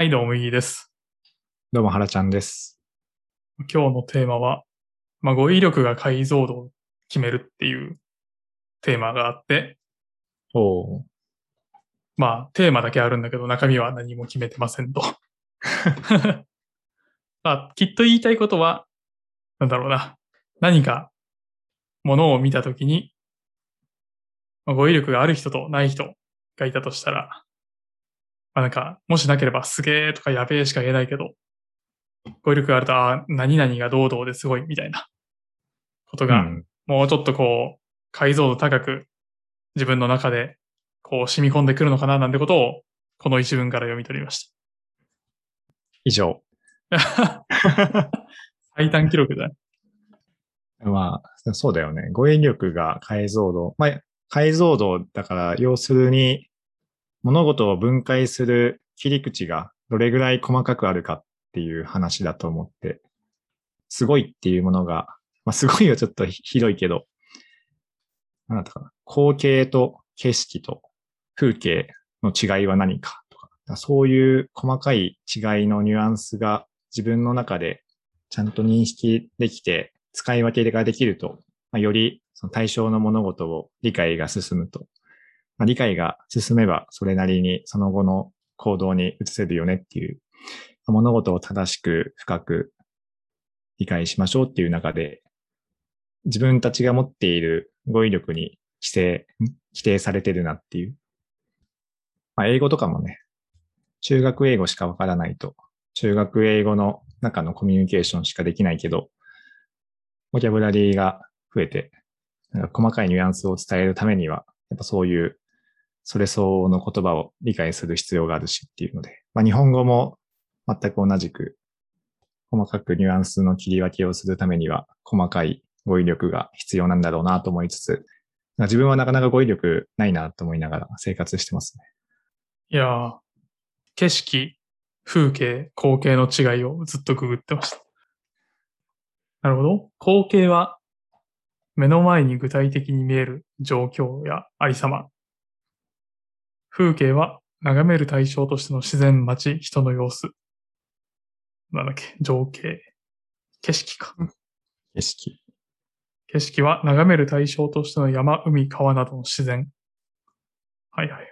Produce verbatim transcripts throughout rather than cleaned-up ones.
はいどうも右です。どうも原ちゃんです。今日のテーマは、まあ、語彙力が解像度を決めるっていうテーマがあって、おまあテーマだけあるんだけど中身は何も決めてませんとまあきっと言いたいことはなんだろうな、何かものを見たときに、まあ、語彙力がある人とない人がいたとしたら、まあ、なんか、もしなければすげーとかやべーしか言えないけど、語彙力があると、あ、何々が堂々ですごいみたいなことが、うん、もうちょっとこう、解像度高く自分の中でこう染み込んでくるのかななんてことを、この一文から読み取りました。以上。最短記録だね。まあ、そうだよね。語彙力が解像度。まあ、解像度だから、要するに、物事を分解する切り口がどれぐらい細かくあるかっていう話だと思って、すごいっていうものが、まあ、すごいはちょっとひどいけど、なんだったかな、光景と景色と風景の違いは何かとか、そういう細かい違いのニュアンスが自分の中でちゃんと認識できて、使い分けができると、まあ、よりその対象の物事を理解が進むと。理解が進めばそれなりにその後の行動に移せるよねっていう、物事を正しく深く理解しましょうっていう中で、自分たちが持っている語彙力に規制、規定されてるなっていう。まあ、英語とかもね、中学英語しかわからないと、中学英語の中のコミュニケーションしかできないけど、ボキャブラリーが増えて、なんか細かいニュアンスを伝えるためには、やっぱそういうそれ相応の言葉を理解する必要があるしっていうので、まあ、日本語も全く同じく細かくニュアンスの切り分けをするためには細かい語彙力が必要なんだろうなと思いつつ、自分はなかなか語彙力ないなと思いながら生活してますね。いやー、景色、風景、光景の違いをずっとググってました。なるほど。光景は目の前に具体的に見える状況やありさま。風景は眺める対象としての自然、街、人の様子。なんだっけ、情景。景色か。景色。景色は眺める対象としての山、海、川などの自然。はいはい。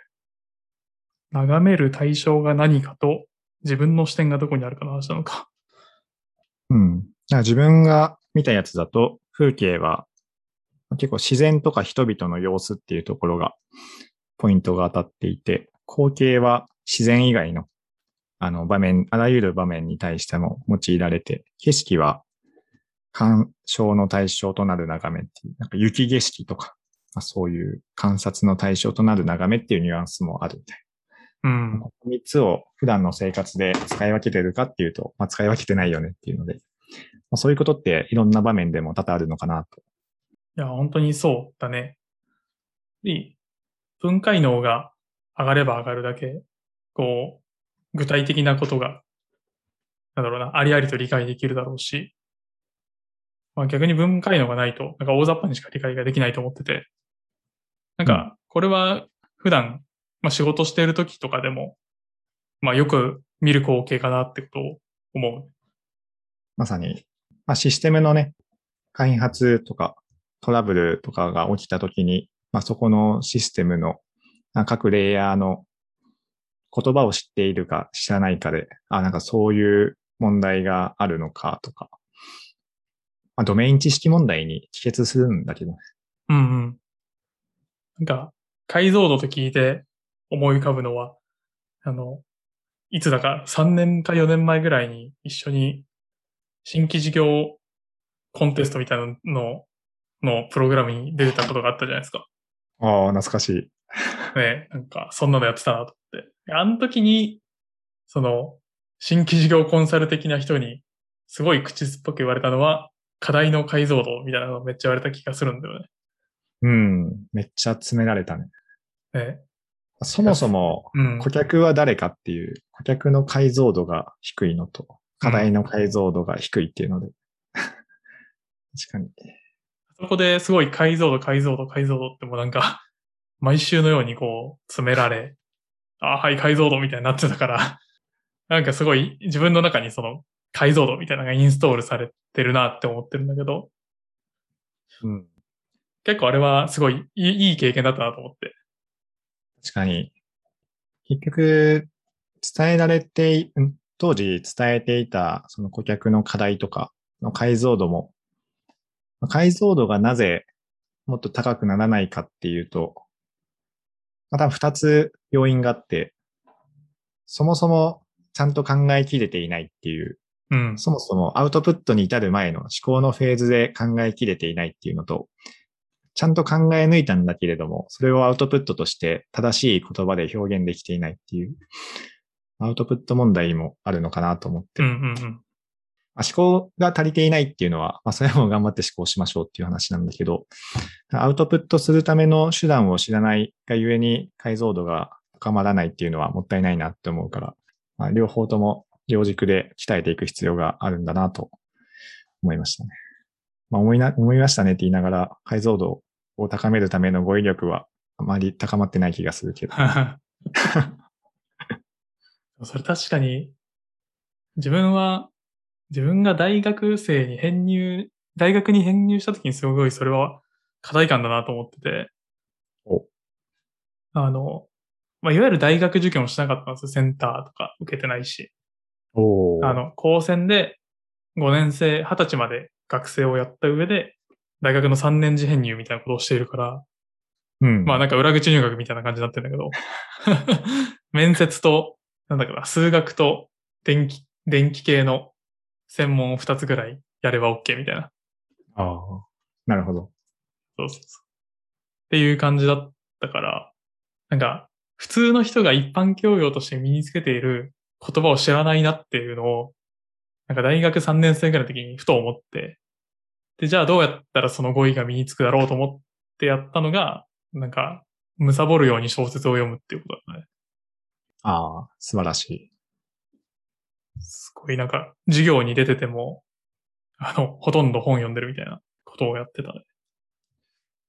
眺める対象が何かと自分の視点がどこにあるかの話なのか。うん。自分が見たやつだと、風景は結構自然とか人々の様子っていうところが、ポイントが当たっていて、光景は自然以外の、あの場面、あらゆる場面に対しても用いられて、景色は鑑賞の対象となる眺めっていう、なんか雪景色とか、まあ、そういう観察の対象となる眺めっていうニュアンスもあるみたいな。うん。このみっつを普段の生活で使い分けてるかっていうと、まあ、使い分けてないよねっていうので、まあ、そういうことっていろんな場面でも多々あるのかなと。いや、本当にそうだね。いい。分解能が上がれば上がるだけ、こう、具体的なことが、なんだろうな、ありありと理解できるだろうし、まあ逆に分解能がないと、なんか大雑把にしか理解ができないと思ってて、なんか、これは普段、まあ仕事している時とかでも、まあよく見る光景かなってことを思う。まさに、まあシステムのね、開発とかトラブルとかが起きた時に、まあ、そこのシステムの各レイヤーの言葉を知っているか知らないかで、あ、なんかそういう問題があるのかとか、まあ、ドメイン知識問題に帰結するんだけどね。うんうん。なんか、解像度と聞いて思い浮かぶのは、あの、いつだかさんねんかよねんまえぐらいに一緒に新規事業コンテストみたいなののプログラムに出てたことがあったじゃないですか。ああ、懐かしい。ねえ、なんか、そんなのやってたなと思って。あの時に、その、新規事業コンサル的な人に、すごい口すっぽく言われたのは、課題の解像度みたいなのをめっちゃ言われた気がするんだよね。うん、めっちゃ詰められたね。ね、そもそも、顧客は誰かっていう、うん、顧客の解像度が低いのと、課題の解像度が低いっていうので。うん、確かに。そこですごい解像度、解像度、解像度ってもうなんか、毎週のようにこう、詰められ、ああ、はい、解像度みたいになってたから、なんかすごい自分の中にその解像度みたいなのがインストールされてるなって思ってるんだけど、うん、結構あれはすごいいい経験だったなと思って。確かに。結局、伝えられて、当時伝えていたその顧客の課題とかの解像度も、解像度がなぜもっと高くならないかっていうと、また二つ要因があって、そもそもちゃんと考えきれていないっていう、うん、そもそもアウトプットに至る前の思考のフェーズで考えきれていないっていうのと、ちゃんと考え抜いたんだけれども、それをアウトプットとして正しい言葉で表現できていないっていう、アウトプット問題もあるのかなと思って、うんうんうん、思考が足りていないっていうのは、まあ、それも頑張って思考しましょうっていう話なんだけど、アウトプットするための手段を知らないがゆえに解像度が高まらないっていうのはもったいないなって思うから、まあ、両方とも両軸で鍛えていく必要があるんだなと思いましたね。まあ、思いな、思いましたねって言いながら解像度を高めるための語彙力はあまり高まってない気がするけど。それ確かに、自分は、自分が大学生に編入、大学に編入した時にすごいそれは課題感だなと思ってて。お。あの、まあ、いわゆる大学受験をしなかったんですよ。センターとか受けてないし。お。あの、高専でごねん生、はたちまで学生をやった上で、大学のさんねん次編入みたいなことをしているから、うん。まあなんか裏口入学みたいな感じになってるんだけど、面接と、なんだかな、数学と電気、電気系の専門をふたつぐらいやれば OK みたいな。ああ、なるほど。そうそうそう。っていう感じだったから、なんか、普通の人が一般教養として身につけている言葉を知らないなっていうのを、なんか大学さんねん生ぐらいの時にふと思って、で、じゃあどうやったらその語彙が身につくだろうと思ってやったのが、なんか、貪るように小説を読むっていうことだったね。ああ、素晴らしい。すごいなんか、授業に出てても、あの、ほとんど本読んでるみたいなことをやってたね。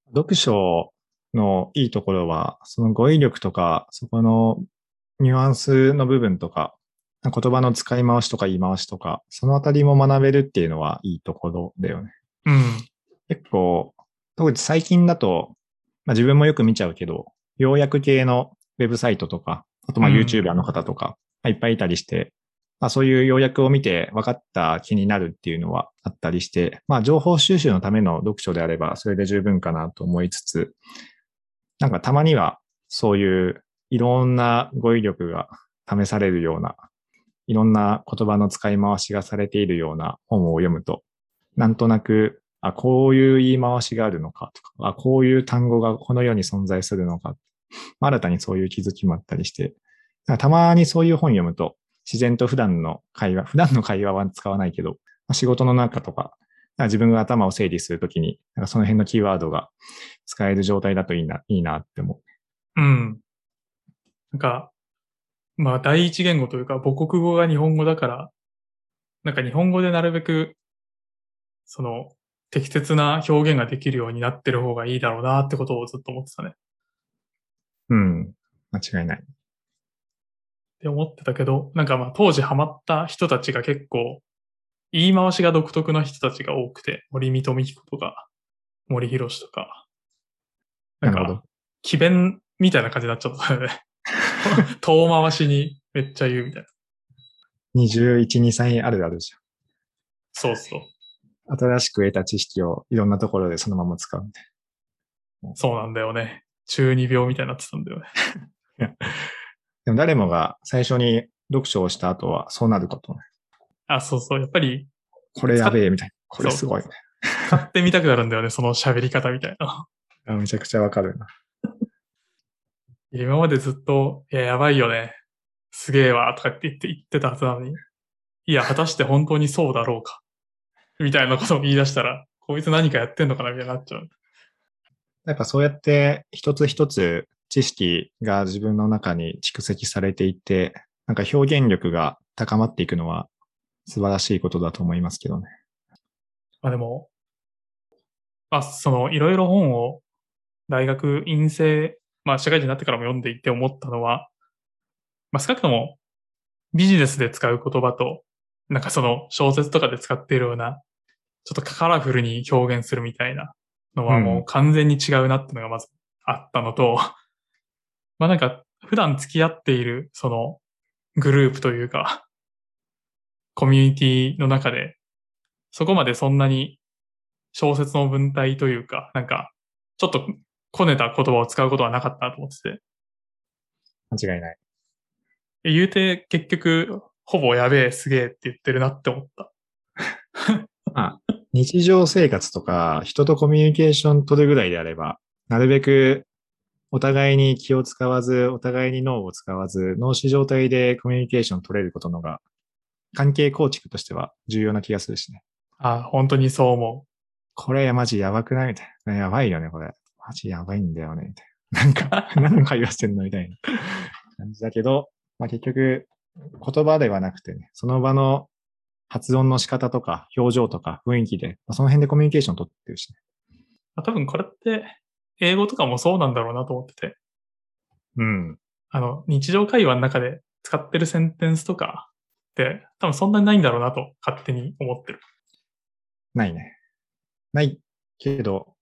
読書のいいところは、その語彙力とか、そこのニュアンスの部分とか、言葉の使い回しとか言い回しとか、そのあたりも学べるっていうのはいいところだよね。うん。結構、特に最近だと、まあ自分もよく見ちゃうけど、要約系のウェブサイトとか、あと、まあ、YouTuber の方とか、いっぱいいたりして、まあ、そういう要約を見て分かった気になるっていうのはあったりして、まあ、情報収集のための読書であれば、それで十分かなと思いつつ、なんかたまには、そういういろんな語彙力が試されるような、いろんな言葉の使い回しがされているような本を読むと、なんとなく、あ、こういう言い回しがあるのかとか、あ、こういう単語がこの世に存在するのか。新たにそういう気づきもあったりして、たまにそういう本読むと、自然と普段の会話、普段の会話は使わないけど、仕事の中とか、自分が頭を整理するときに、その辺のキーワードが使える状態だといいな、いいなって思う。うん。なんか、まあ第一言語というか母国語が日本語だから、なんか日本語でなるべく、その適切な表現ができるようになってる方がいいだろうなってことをずっと思ってたね。うん。間違いない。って思ってたけど、なんかまあ当時ハマった人たちが結構、言い回しが独特な人たちが多くて、森見と美彦とか、森博士とか、なんか、奇弁みたいな感じになっちゃったよね。遠回しにめっちゃ言うみたいな。にじゅういち、にじゅうさんあるあるじゃん。そうそう。新しく得た知識をいろんなところでそのまま使うみたいな。そうなんだよね。中二病みたいになってたんだよねいや。でも誰もが最初に読書をした後はそうなることね。あ、そうそう。やっぱり。これやべえみたいな。これすごいね。使ってみたくなるんだよね。その喋り方みたいな。あ、めちゃくちゃわかるな。今までずっと、いや、やばいよね。すげえわ。とかって言って、言ってたはずなのに。いや、果たして本当にそうだろうか。みたいなことを言い出したら、こいつ何かやってんのかなみたいになっちゃう。やっぱそうやって一つ一つ知識が自分の中に蓄積されていて、なんか表現力が高まっていくのは素晴らしいことだと思いますけどね。まあでも、まあそのいろいろ本を大学院生、まあ社会人になってからも読んでいて思ったのは、まあ少なくともビジネスで使う言葉と、なんかその小説とかで使っているような、ちょっとカラフルに表現するみたいなのはもう完全に違うなっていうのがまずあったのと、うん、まあなんか普段付き合っているそのグループというか、コミュニティの中で、そこまでそんなに小説の文体というか、なんかちょっとこねた言葉を使うことはなかったなと思ってて。間違いない。言うて結局、ほぼやべえすげえって言ってるなって思った、まあ、日常生活とか人とコミュニケーション取るぐらいであればなるべくお互いに気を使わずお互いに脳を使わず脳死状態でコミュニケーション取れることのが関係構築としては重要な気がするしね。あ、本当にそう思う。これマジやばくないみたいな。やばいよねこれ。マジやばいんだよねみたいな。なんか何会話してんのみたいな感じだけど、まあ、結局言葉ではなくてね、その場の発音の仕方とか表情とか雰囲気で、まあ、その辺でコミュニケーション取ってるしね。まあ、多分これって英語とかもそうなんだろうなと思ってて。うん。あの、日常会話の中で使ってるセンテンスとかって多分そんなにないんだろうなと勝手に思ってる。ないね。ないけど、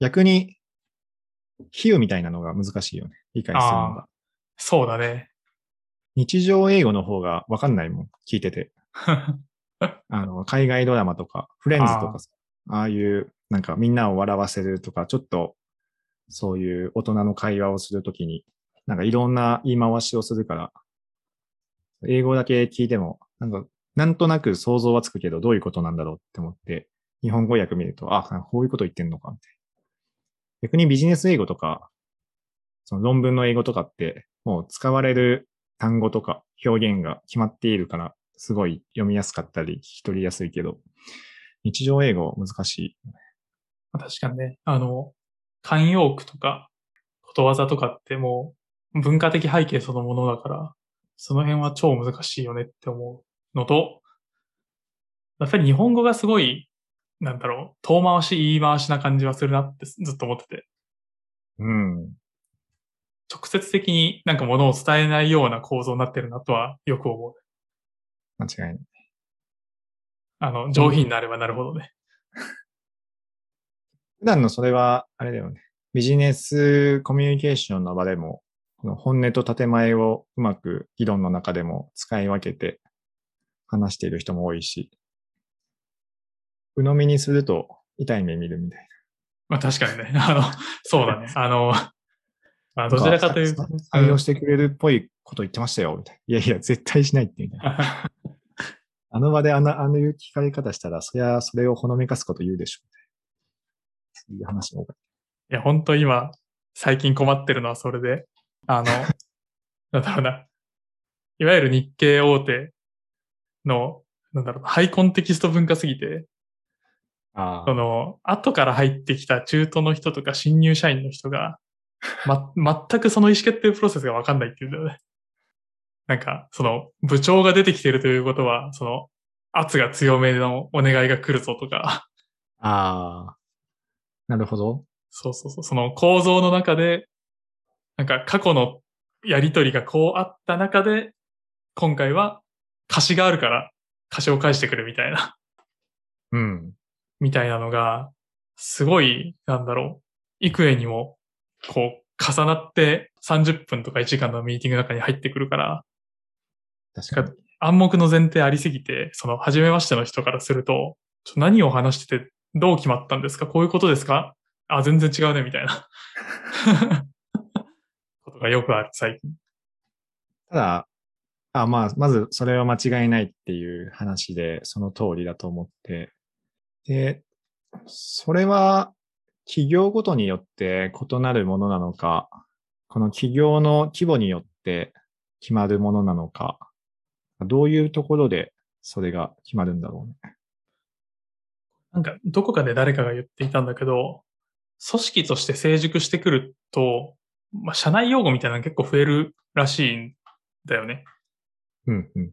逆に比喩みたいなのが難しいよね。理解するのが。そうだね。日常英語の方が分かんないもん、聞いてて。あの、海外ドラマとか、フレンズとかさ、ああいう、なんかみんなを笑わせるとか、ちょっと、そういう大人の会話をするときに、なんかいろんな言い回しをするから、英語だけ聞いても、なんか、なんとなく想像はつくけど、どういうことなんだろうって思って、日本語訳見ると、あ、こういうこと言ってんのか、みたいな。逆にビジネス英語とか、その論文の英語とかって、もう使われる、単語とか表現が決まっているから、すごい読みやすかったり、聞き取りやすいけど、日常英語難しい。確かにね、あの、慣用句とか、ことわざとかってもう文化的背景そのものだから、その辺は超難しいよねって思うのと、やっぱり日本語がすごい、なんだろう、遠回し、言い回しな感じはするなってずっと思ってて。うん。直接的になんか物を伝えないような構造になってるなとはよく思う。間違いない。あの、上品になればなるほどね。普段のそれは、あれだよね。ビジネスコミュニケーションの場でも、この本音と建前をうまく議論の中でも使い分けて話している人も多いし、鵜呑みにすると痛い目見るみたいな。まあ確かにね。あの、そうだね。あの、まあ、どちらかというと。採用してくれるっぽいこと言ってましたよ、みたいな。いやいや、絶対しないって、みたいな。あの場であの、あのいう聞かれ方したら、そりゃ、それをほのめかすこと言うでしょ、みたいな。そういう話も多かった。いや、本当今、最近困ってるのはそれで、あの、なんだろうな。いわゆる日系大手の、なんだろう、ハイコンテキスト文化すぎて、あその、後から入ってきた中東の人とか新入社員の人が、ま、全くその意思決定プロセスが分かんないっていうんだよね。なんか、その、部長が出てきてるということは、その、圧が強めのお願いが来るぞとか。ああ。なるほど。そうそうそう。その構造の中で、なんか過去のやりとりがこうあった中で、今回は貸しがあるから貸しを返してくるみたいな。うん。みたいなのが、すごい、なんだろう、幾重にも、こう、重なってさんじゅっぷんとかいちじかんのミーティングの中に入ってくるから、確かに暗黙の前提ありすぎて、その、初めましての人からすると、ちょ何を話してて、どう決まったんですか？こういうことですか？あ、全然違うね、みたいな。ことがよくある、最近。ただ、あ、まあ、まず、それは間違いないっていう話で、その通りだと思って。で、それは、企業ごとによって異なるものなのか、この企業の規模によって決まるものなのか、どういうところでそれが決まるんだろうね。なんか、どこかで誰かが言っていたんだけど、組織として成熟してくると、まあ、社内用語みたいなの結構増えるらしいんだよね。うんうん。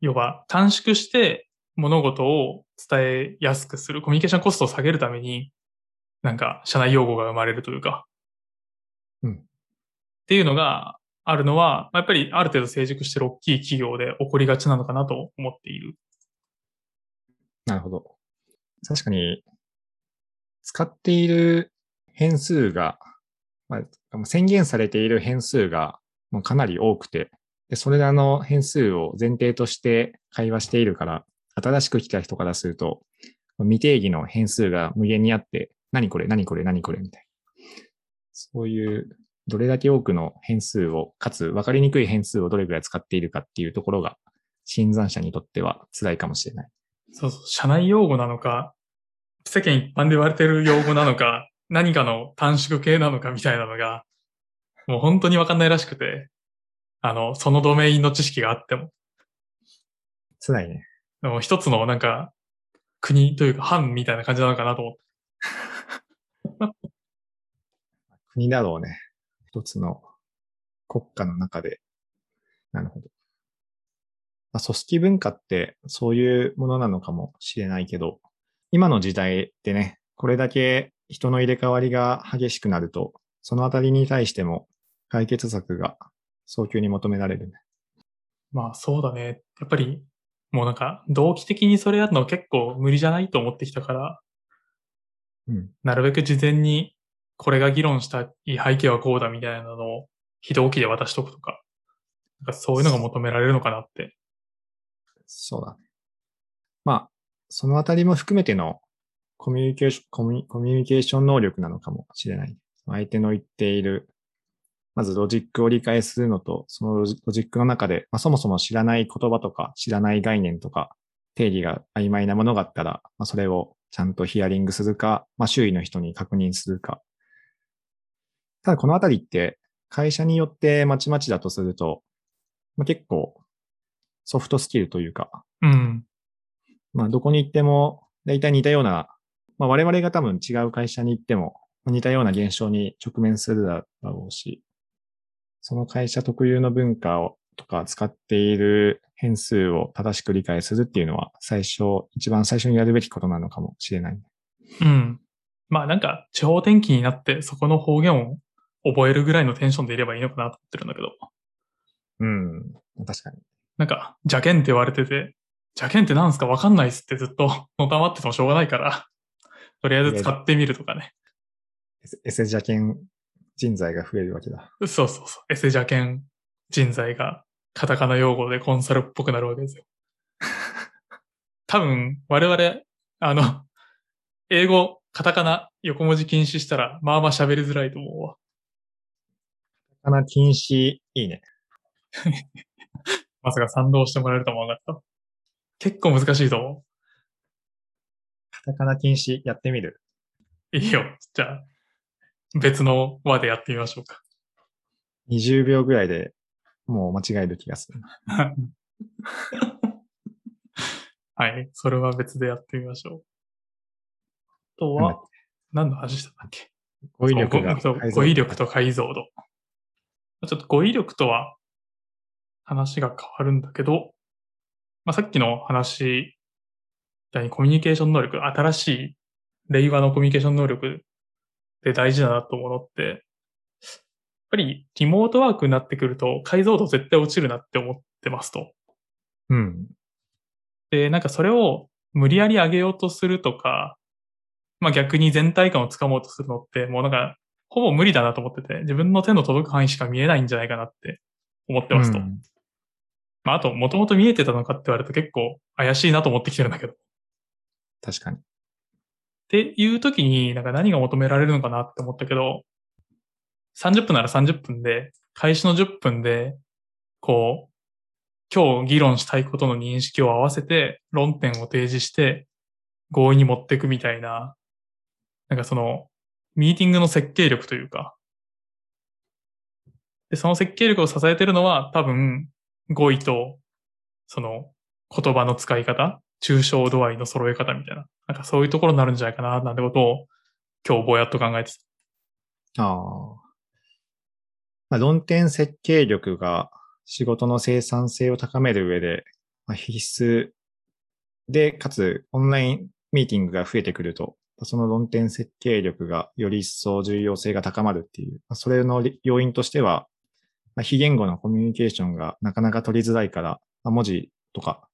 要は、短縮して物事を伝えやすくする、コミュニケーションコストを下げるために、なんか、社内用語が生まれるというか。うん。っていうのが、あるのは、やっぱりある程度成熟している大きい企業で起こりがちなのかなと思っている。なるほど。確かに、使っている変数が、まあ、宣言されている変数がかなり多くて、でそれらの変数を前提として会話しているから、新しく来た人からすると、未定義の変数が無限にあって、何これ、何これ、何これみたいな。そういう、どれだけ多くの変数を、かつ分かりにくい変数をどれくらい使っているかっていうところが、新参者にとっては辛いかもしれない。そうそう、社内用語なのか、世間一般で言われている用語なのか、何かの短縮系なのかみたいなのが、もう本当に分かんないらしくて、あの、そのドメインの知識があっても。辛いね。でも一つのなんか、国というか、藩みたいな感じなのかなと思って。国だろうね。一つの国家の中で。なるほど。まあ、組織文化ってそういうものなのかもしれないけど、今の時代でね、これだけ人の入れ替わりが激しくなると、そのあたりに対しても解決策が早急に求められるね。まあそうだね。やっぱりもうなんか同期的にそれやるの結構無理じゃないと思ってきたから、うん、なるべく事前にこれが議論したい背景はこうだみたいなのを非同期で渡しとくとか、なんかそういうのが求められるのかなって。そうだね。まあそのあたりも含めてのコミュニケーション、コミュニケーション能力なのかもしれない。相手の言っているまずロジックを理解するのと、そのロジックの中で、まあ、そもそも知らない言葉とか知らない概念とか定義が曖昧なものがあったら、まあ、それをちゃんとヒアリングするか、まあ、周囲の人に確認するか。ただこのあたりって会社によってまちまちだとすると、まあ、結構ソフトスキルというか、うん、まあどこに行っても大体似たような、まあ、我々が多分違う会社に行っても似たような現象に直面するだろうし、その会社特有の文化をとか使っている変数を正しく理解するっていうのは最初、一番最初にやるべきことなのかもしれない。うん。まあなんか地方転勤になってそこの方言を覚えるぐらいのテンションでいればいいのかなと思ってるんだけど。うん。確かに。なんか、邪険って言われてて、邪険ってなんすかわかんないっすってずっとのたまっててもしょうがないから、とりあえず使ってみるとかね。エセ邪険。人材が増えるわけだ。そうそうそう。エセジャケン人材がカタカナ用語でコンサルっぽくなるわけですよ。多分我々あの英語カタカナ横文字禁止したらまあまあ喋りづらいと思うわ。カタカナ禁止いいね。まさか賛同してもらえると思わなかった。結構難しいと思う。カタカナ禁止やってみる。いいよ。じゃあ。別の輪でやってみましょうか。にじゅうびょうぐらいでもう間違える気がする。はい。それは別でやってみましょう。あとは、何の話したんだっけ？語彙力が解像度。語彙力と解像度。ちょっと語彙力とは話が変わるんだけど、まあ、さっきの話、コミュニケーション能力、新しい令和のコミュニケーション能力、で大事だなと思うのって、やっぱりリモートワークになってくると解像度絶対落ちるなって思ってますと。うん。で、なんかそれを無理やり上げようとするとか、まあ逆に全体感をつかもうとするのって、もうなんかほぼ無理だなと思ってて、自分の手の届く範囲しか見えないんじゃないかなって思ってますと。うん、まああと、もともと見えてたのかって言われると結構怪しいなと思ってきてるんだけど。確かに。っていう時になんか何が求められるのかなって思ったけど、さんじゅっぷんならさんじゅっぷんで、開始のじゅっぷんで、こう、今日議論したいことの認識を合わせて論点を提示して合意に持っていくみたいな、なんかその、ミーティングの設計力というか、で、その設計力を支えてるのは多分、語彙と、その、言葉の使い方、抽象度合いの揃え方みたいな。なんかそういうところになるんじゃないかな、なんてことを今日ぼやっと考えてた。ああ。まあ、論点設計力が仕事の生産性を高める上で、まあ、必須で、かつオンラインミーティングが増えてくると、その論点設計力がより一層重要性が高まるっていう、まあ、それの要因としては、まあ、非言語のコミュニケーションがなかなか取りづらいから、まあ、文字とか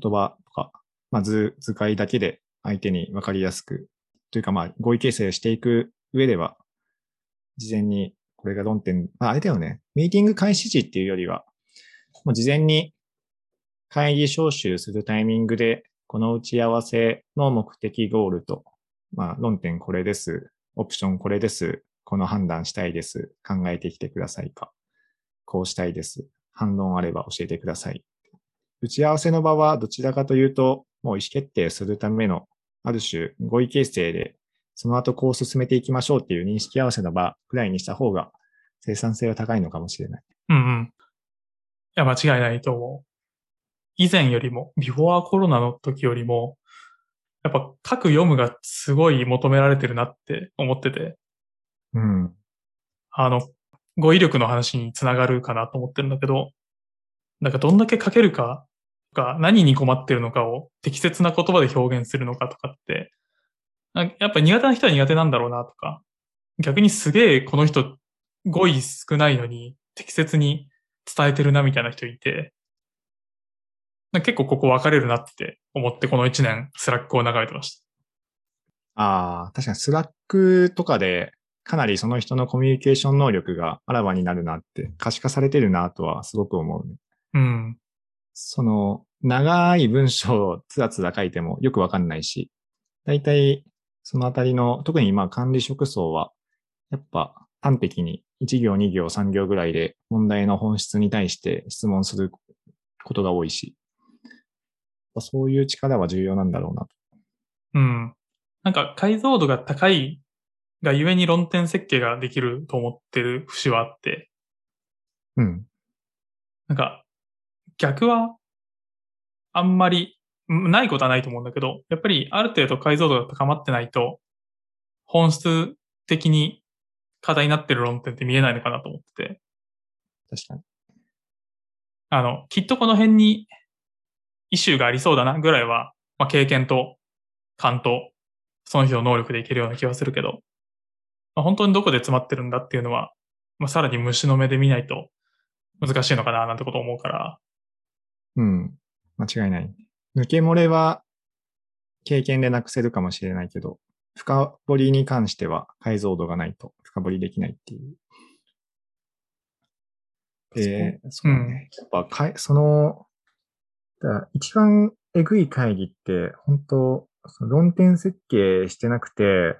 言葉とか、まあ、図使いだけで相手に分かりやすくというか、まあ合意形成していく上では、事前にこれが論点、まあ、あれだよね、ミーティング開始時っていうよりは、もう事前に会議招集するタイミングで、この打ち合わせの目的ゴールと、まあ論点これです、オプションこれです、この判断したいです、考えてきてくださいか、こうしたいです、反論あれば教えてください。打ち合わせの場はどちらかというと、もう意思決定するためのある種合意形成で、その後こう進めていきましょうっていう認識合わせの場くらいにした方が生産性は高いのかもしれない。うんうん。いや、間違いないと思う。以前よりも、ビフォーコロナの時よりも、やっぱ書く読むがすごい求められてるなって思ってて。うん。あの、語彙力の話につながるかなと思ってるんだけど、なんかどんだけ書けるか、何に困ってるのかを適切な言葉で表現するのかとかって、やっぱ苦手な人は苦手なんだろうなとか、逆にすげえこの人語彙少ないのに適切に伝えてるなみたいな人いて、結構ここ分かれるなって思ってこのいちねんスラックを眺めてました。ああ、確かにスラックとかでかなりその人のコミュニケーション能力があらわになるなって、可視化されてるなとはすごく思うね。うん。その長い文章をつらつら書いてもよくわかんないし、だいたいそのあたりの、特に今管理職層はやっぱ端的にいち行に行さん行ぐらいで問題の本質に対して質問することが多いし、そういう力は重要なんだろうなと。うん。なんか解像度が高いがゆえに論点設計ができると思ってる節はあって。うん。なんか逆はあんまりないことはないと思うんだけど、やっぱりある程度解像度が高まってないと本質的に課題になってる論点って見えないのかなと思ってて。確かに。あの、きっとこの辺にイシューがありそうだなぐらいは、まあ、経験と勘とその人の能力でいけるような気はするけど、まあ、本当にどこで詰まってるんだっていうのは、まあ、さらに虫の目で見ないと難しいのかななんてこと思うから。うん。間違いない。抜け漏れは経験でなくせるかもしれないけど、深掘りに関しては解像度がないと深掘りできないっていう。で、そうね。うん、やっぱかい、その、だ一番えぐい会議って、本当その論点設計してなくて、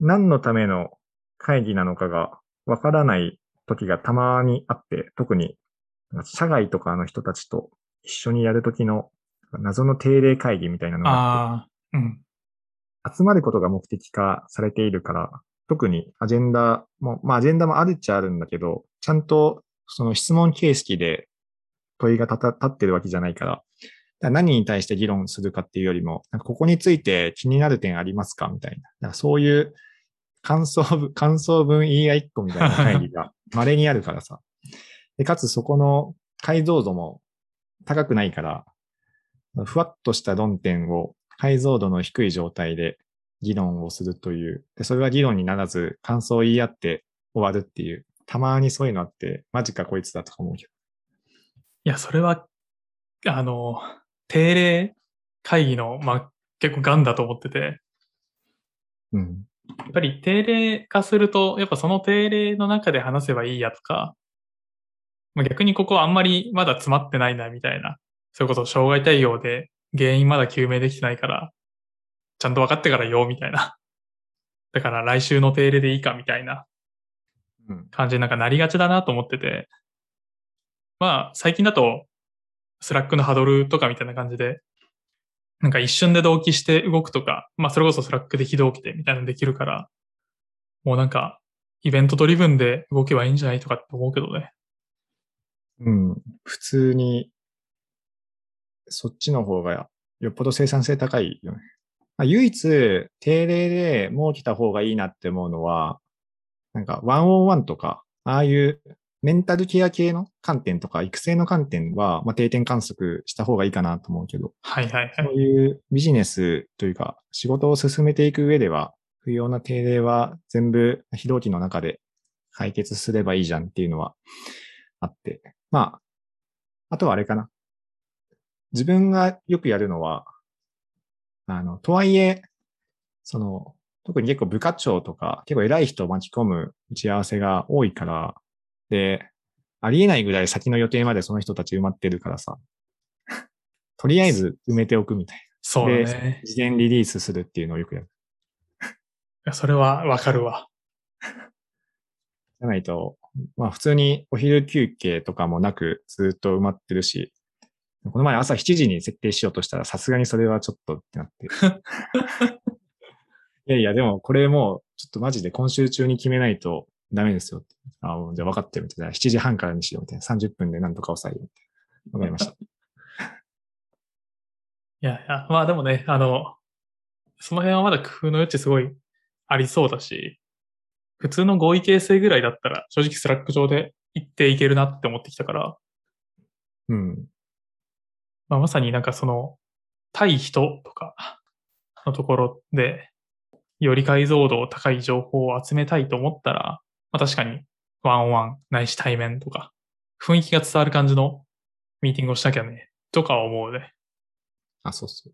何のための会議なのかがわからない時がたまにあって、特に社外とかの人たちと一緒にやるときの謎の定例会議みたいなのがあって、あ、うん、集まることが目的化されているから、特にアジェンダも、まあアジェンダもあるっちゃあるんだけど、ちゃんとその質問形式で問いが立ってるわけじゃないから、だから何に対して議論するかっていうよりも、なんかここについて気になる点ありますかみたいな、なんかそういう感想文、感想文言い合いっこみたいな会議が稀にあるからさ。でかつそこの解像度も高くないから、ふわっとした論点を解像度の低い状態で議論をするという。で、それは議論にならず感想を言い合って終わるっていう。たまにそういうのあって、マジかこいつだとか思うけど。いや、それは、あの、定例会議の、まあ、結構ガンだと思ってて。うん。やっぱり定例化すると、やっぱその定例の中で話せばいいやとか、逆にここはあんまりまだ詰まってないなみたいな、それこそ障害対応で原因まだ究明できてないから、ちゃんと分かってからよみたいな。だから来週の定例でいいかみたいな感じになんかなりがちだなと思ってて、まあ最近だとスラックのハドルとかみたいな感じで、なんか一瞬で同期して動くとか、まあそれこそスラックで非同期でみたいなのできるから、もうなんかイベントドリブンで動けばいいんじゃないとかって思うけどね。うん。普通にそっちの方がよっぽど生産性高いよね。まあ、唯一定例で設けた方がいいなって思うのは、なんかワンオンワンとか、ああいうメンタルケア系の観点とか育成の観点は、まあ、定点観測した方がいいかなと思うけど、はいはいはい、そういうビジネスというか仕事を進めていく上では不要な定例は全部非同期の中で解決すればいいじゃんっていうのはあって。まあ、あとはあれかな。自分がよくやるのは、あの、とはいえ、その、特に結構部課長とか、結構偉い人を巻き込む打ち合わせが多いから、で、ありえないぐらい先の予定までその人たち埋まってるからさ、とりあえず埋めておくみたいな。そうね。で、事前リリースするっていうのをよくやる。いや、それはわかるわ。じゃないと、まあ普通にお昼休憩とかもなくずっと埋まってるし、この前朝しちじに設定しようとしたらさすがにそれはちょっとってなって。いやいや、でもこれもうちょっとマジで今週中に決めないとダメですよ。ああ、じゃあ分かってるみたいな。しちじはんからにしようみたいな。さんじゅっぷんでなんとか抑えよう。わかりました。いやいや、まあでもね、あの、その辺はまだ工夫の余地すごいありそうだし、普通の合意形成ぐらいだったら正直スラック上で行っていけるなって思ってきたから。うん。まあ、まさになんかその、対人とかのところで、より解像度高い情報を集めたいと思ったら、まあ、確かにワンオンワンないし対面とか、雰囲気が伝わる感じのミーティングをしなきゃね、とか思うね。あ、そうそう。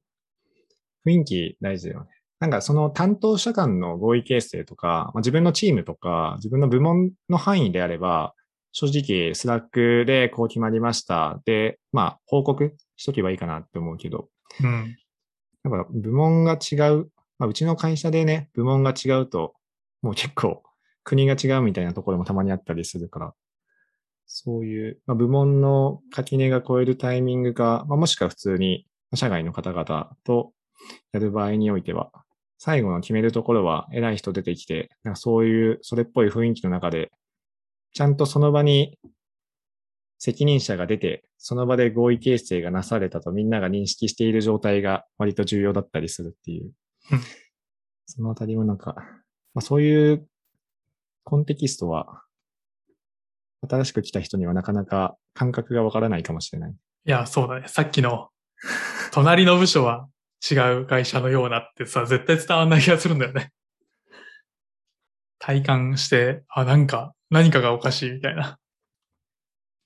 雰囲気大事だよね。なんかその担当者間の合意形成とか、まあ、自分のチームとか、自分の部門の範囲であれば、正直スラックでこう決まりました。で、まあ報告しとけばいいかなって思うけど、うん、やっぱ部門が違う、まあ、うちの会社でね、部門が違うと、もう結構国が違うみたいなところもたまにあったりするから、そういう、まあ、部門の垣根が超えるタイミングが、まあ、もしくは普通に社外の方々とやる場合においては、最後の決めるところは偉い人出てきて、なんかそういうそれっぽい雰囲気の中で、ちゃんとその場に責任者が出て、その場で合意形成がなされたとみんなが認識している状態が割と重要だったりするっていう。そのあたりもなんか、まあ、そういうコンテキストは、新しく来た人にはなかなか感覚がわからないかもしれない。いや、そうだね。さっきの、隣の部署は違う会社のようなってさ、絶対伝わんない気がするんだよね。体感して、あ、なんか、何かがおかしいみたいな。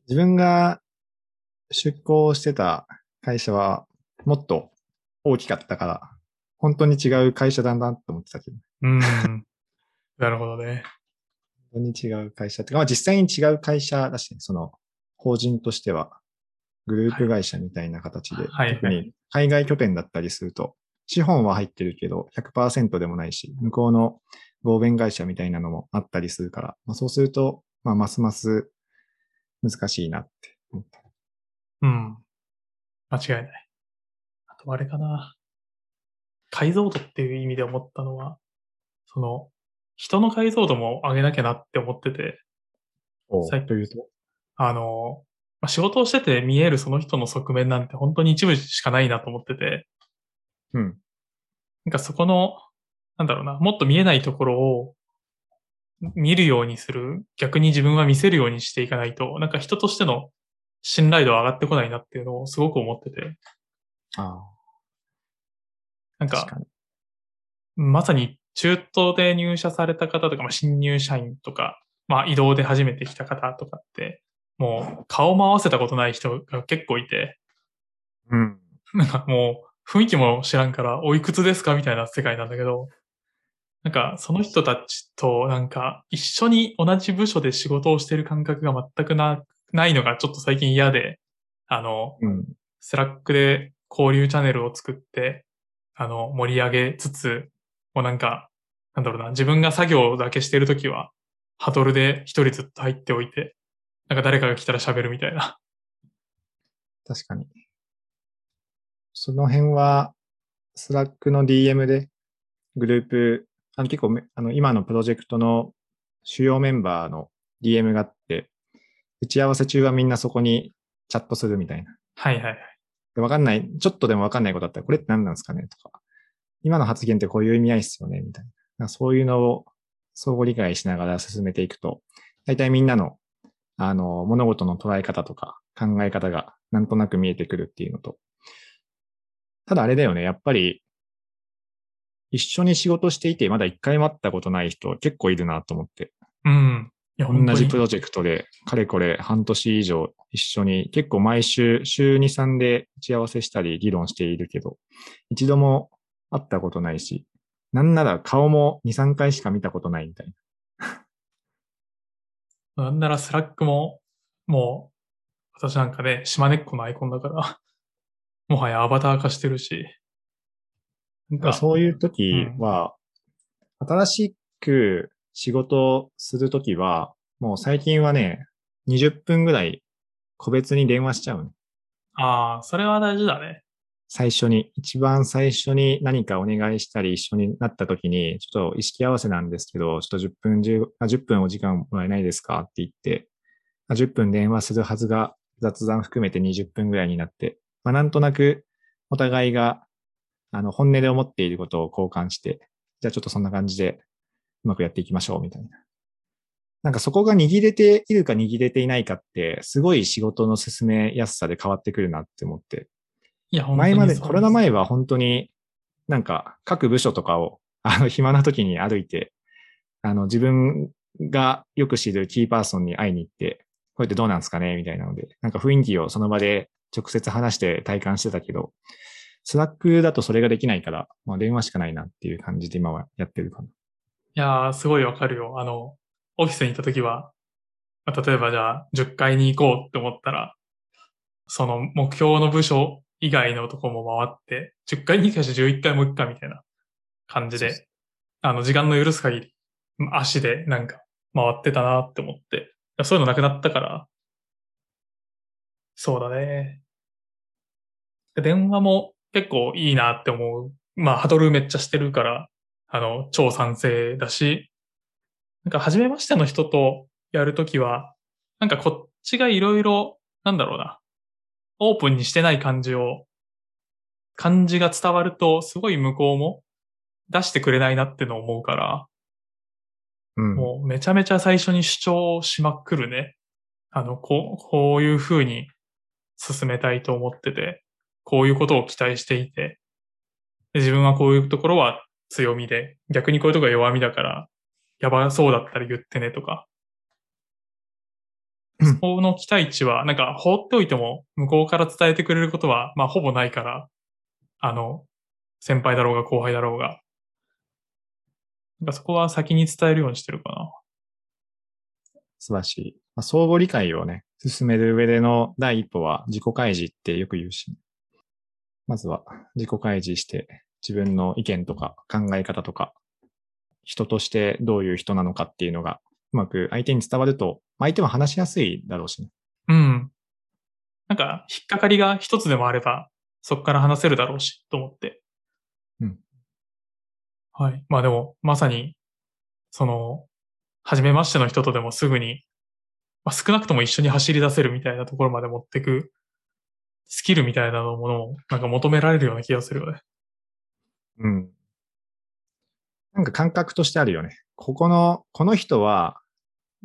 自分が出向してた会社はもっと大きかったから、本当に違う会社だなと思ってたけど。うん。なるほどね。本当に違う会社ってか、まあ、実際に違う会社だし、ね、その法人としてはグループ会社みたいな形で、はい、特に海外拠点だったりすると、資本は入ってるけど ひゃくパーセント でもないし、向こうの合弁会社みたいなのもあったりするから、まあ、そうすると、まあ、ますます難しいなって思った。うん。間違いない。あとあれかな。解像度っていう意味で思ったのは、その、人の解像度も上げなきゃなって思ってて、最近、あの、まあ、仕事をしてて見えるその人の側面なんて本当に一部しかないなと思ってて、うん。なんかそこの、なんだろうな、もっと見えないところを見るようにする、逆に自分は見せるようにしていかないと、なんか人としての信頼度は上がってこないなっていうのをすごく思ってて。ああ。なんか、まさに中途で入社された方とか、まあ、新入社員とか、まあ移動で初めて来た方とかって、もう顔も合わせたことない人が結構いて、うん。なんかもう雰囲気も知らんから、おいくつですかみたいな世界なんだけど、なんか、その人たちと、なんか、一緒に同じ部署で仕事をしてる感覚が全くな、ないのがちょっと最近嫌で、あの、うん、スラックで交流チャンネルを作って、あの、盛り上げつつ、もうなんか、なんだろうな、自分が作業だけしてるときは、ハドルで一人ずっと入っておいて、なんか誰かが来たら喋るみたいな。確かに。その辺は、スラックの ディーエム で、グループ、あの結構、あの、今のプロジェクトの主要メンバーの ディーエム があって、打ち合わせ中はみんなそこにチャットするみたいな。はいはいはい。わかんない、ちょっとでもわかんないことだったら、これって何なんですかねとか、今の発言ってこういう意味合いっすよねみたいな。そういうのを相互理解しながら進めていくと、大体みんなの、あの、物事の捉え方とか考え方がなんとなく見えてくるっていうのと。ただあれだよね、やっぱり、一緒に仕事していてまだ一回も会ったことない人結構いるなと思って。うん。同じプロジェクトでかれこれ半年以上一緒に、結構毎週週に、さんで打ち合わせしたり議論しているけど、一度も会ったことないし、なんなら顔もに、さんかいしか見たことないみたいな。なんならスラックももう私なんかね、島根っこのアイコンだからもはやアバター化してるし、なんかそういう時は、うん、新しく仕事するときは、もう最近はね、にじゅっぷんぐらい個別に電話しちゃうの。ああ、それは大事だね。最初に、一番最初に何かお願いしたり一緒になったときに、ちょっと意識合わせなんですけど、ちょっとじゅっぷん、じゅう、あ、じゅっぷんお時間もらえないですかって言って、じゅっぷん電話するはずが雑談含めてにじゅっぷんぐらいになって、まあなんとなくお互いが、あの、本音で思っていることを交換して、じゃあちょっとそんな感じで、うまくやっていきましょうみたいな。なんかそこが握れているか握れていないかって、すごい仕事の進めやすさで変わってくるなって思って。いや、本当に。前まで、コロナ前は本当になんか各部署とかを、あの、暇な時に歩いて、あの、自分がよく知るキーパーソンに会いに行って、こうやってどうなんですかねみたいなので、なんか雰囲気をその場で直接話して体感してたけど、スラックだとそれができないから、まあ電話しかないなっていう感じで今はやってるかな。いやー、すごいわかるよ。あの、オフィスに行ったときは、例えばじゃあ、じゅっかいに行こうって思ったら、その目標の部署以外のとこも回って、じゅっかいに行くしじゅういっかいも行くかみたいな感じで、あの、時間の許す限り、足でなんか回ってたなって思って、そういうのなくなったから、そうだね。電話も結構いいなって思う。まあ、ハドルめっちゃしてるから、あの、超賛成だし、なんか、初めましての人とやるときは、なんかこっちがいろいろ、なんだろうな、オープンにしてない感じを、感じが伝わると、すごい向こうも出してくれないなってのを思うから、うん、もうめちゃめちゃ最初に主張しまくるね。あの、こう、こういう風に進めたいと思ってて、こういうことを期待していて、で自分はこういうところは、強みで、逆にこういうとこが弱みだから、やばそうだったら言ってねとか。そこの期待値は、なんか放っておいても向こうから伝えてくれることは、まあほぼないから、あの、先輩だろうが後輩だろうが。なんかそこは先に伝えるようにしてるかな。素晴らしい。まあ、相互理解をね、進める上での第一歩は自己開示ってよく言うし、まずは自己開示して、自分の意見とか考え方とか、人としてどういう人なのかっていうのがうまく相手に伝わると、相手は話しやすいだろうしね。うん。なんか、引っかかりが一つでもあれば、そこから話せるだろうし、と思って。うん。はい。まあでも、まさに、その、初めましての人とでもすぐに、まあ、少なくとも一緒に走り出せるみたいなところまで持ってく、スキルみたいなものを、なんか求められるような気がするよね。うん。なんか感覚としてあるよね。ここの、この人は、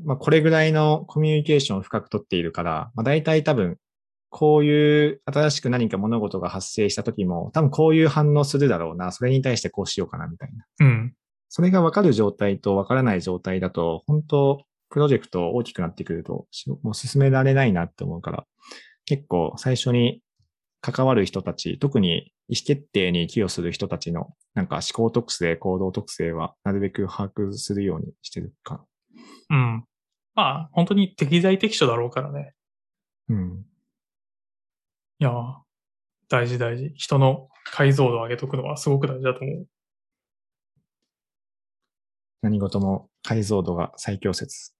まあこれぐらいのコミュニケーションを深く取っているから、まあ大体多分、こういう新しく何か物事が発生した時も、多分こういう反応するだろうな、それに対してこうしようかなみたいな。うん。それが分かる状態と分からない状態だと、本当プロジェクト大きくなってくると、もう進められないなって思うから、結構最初に、関わる人たち、特に意思決定に寄与する人たちのなんか思考特性、行動特性はなるべく把握するようにしてるか。うん。まあ、本当に適材適所だろうからね。うん。いや、大事大事。人の解像度を上げとくのはすごく大事だと思う。何事も解像度が最強説。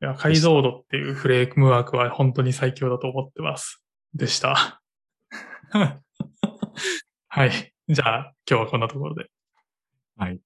いや、解像度っていうフレームワークは本当に最強だと思ってます。でした。はい。じゃあ、今日はこんなところで。はい。